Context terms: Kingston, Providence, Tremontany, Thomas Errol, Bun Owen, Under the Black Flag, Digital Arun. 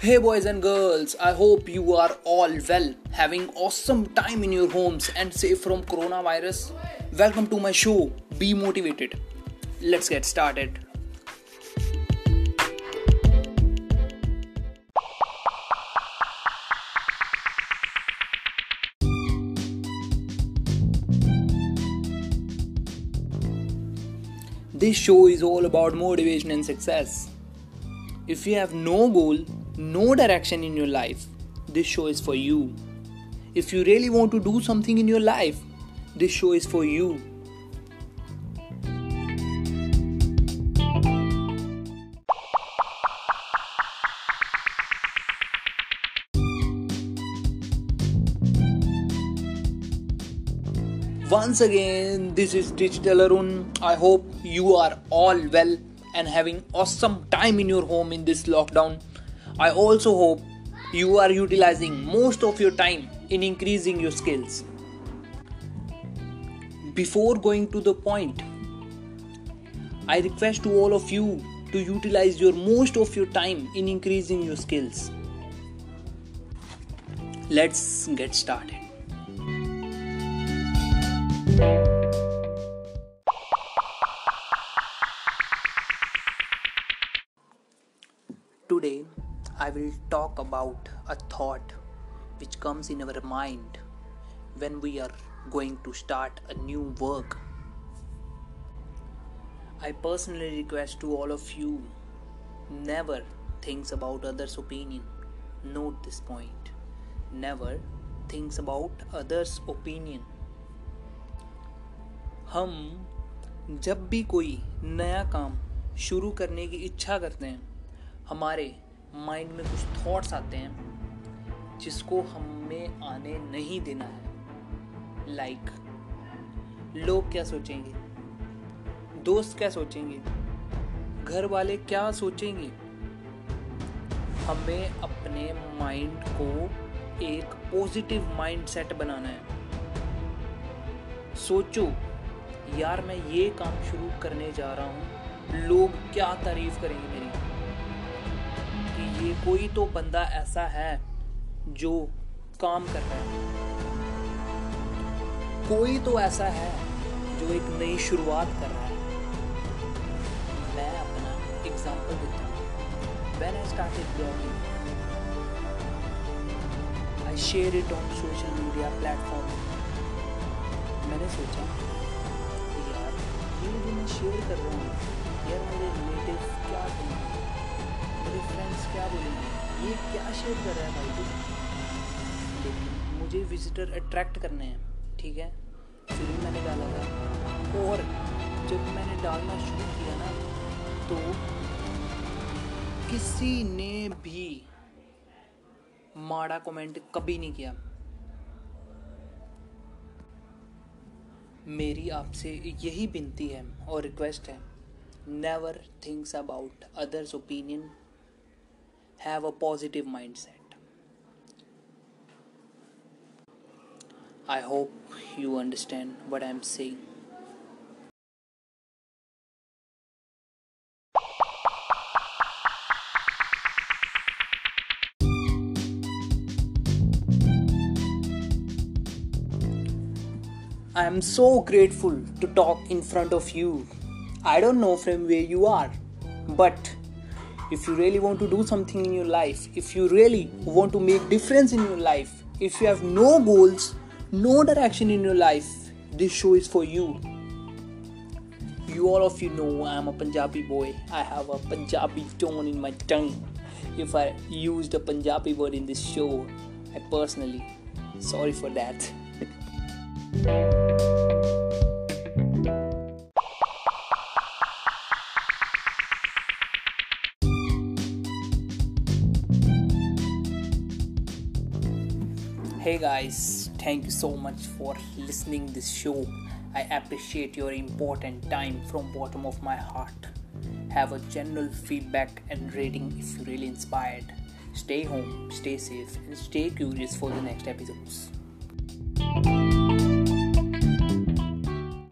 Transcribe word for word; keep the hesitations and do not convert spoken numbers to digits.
Hey boys and girls, I hope you are all well, having awesome time in your homes and safe from coronavirus. Welcome to my show, Be Motivated. Let's get started. This show is all about motivation and success. If you have no goal, no direction in your life, this show is for you. If you really want to do something in your life, this show is for you. Once again, this is Digital Arun. I hope you are all well and having awesome time in your home in this lockdown. I also hope you are utilizing most of your time in increasing your skills. Before going to the point, I request to all of you to utilize your most of your time in increasing your skills. Let's get started. Today, I will talk about a thought which comes in our mind when we are going to start a new work. I personally request to all of you, never think about others' opinion. Note this point. Never think about others' opinion. हम जब भी कोई नया काम शुरू करने की इच्छा करते हैं, हमारे माइंड में कुछ थॉट्स आते हैं जिसको हमें आने नहीं देना है। लाइक like, लोग क्या सोचेंगे, दोस्त क्या सोचेंगे, घर वाले क्या सोचेंगे। हमें अपने माइंड को एक पॉजिटिव माइंडसेट बनाना है। सोचो, यार मैं ये काम शुरू करने जा रहा हूँ, लोग क्या तारीफ करेंगे मेरी, कि ये कोई तो बंदा ऐसा है जो काम कर रहा है, कोई तो ऐसा है जो एक नई शुरुआत कर रहा है। मैं अपना एग्जांपल देता हूँ। When I started blogging, I shared it on social media platform. मैंने सोचा जो मैं शेयर कर रहा हूँ, यार मेरे रिलेटिव क्या बोलेंगे, मेरे फ्रेंड्स क्या बोलेंगे, ये क्या शेयर कर रहा है भाई तू। लेकिन मुझे विजिटर अट्रैक्ट करने हैं, ठीक है, फिर मैंने डाला था। और जब मैंने डालना शुरू किया ना, तो किसी ने भी माड़ा कमेंट कभी नहीं किया। मेरी आपसे यही विनती है और रिक्वेस्ट है, never thinks about others opinion, have a positive mindset. I hope you understand what I am saying. I am so grateful to talk in front of you. I don't know from where you are, but if you really want to do something in your life, if you really want to make difference in your life, if you have no goals, no direction in your life, this show is for you. You all of you know I am a Punjabi boy. I have a Punjabi tone in my tongue. If I used a Punjabi word in this show, I personally, sorry for that. Hey guys, thank you so much for listening this show. I appreciate your important time from bottom of my heart. Have a general feedback and rating if you really inspired. Stay home, stay safe and stay curious for the next episodes.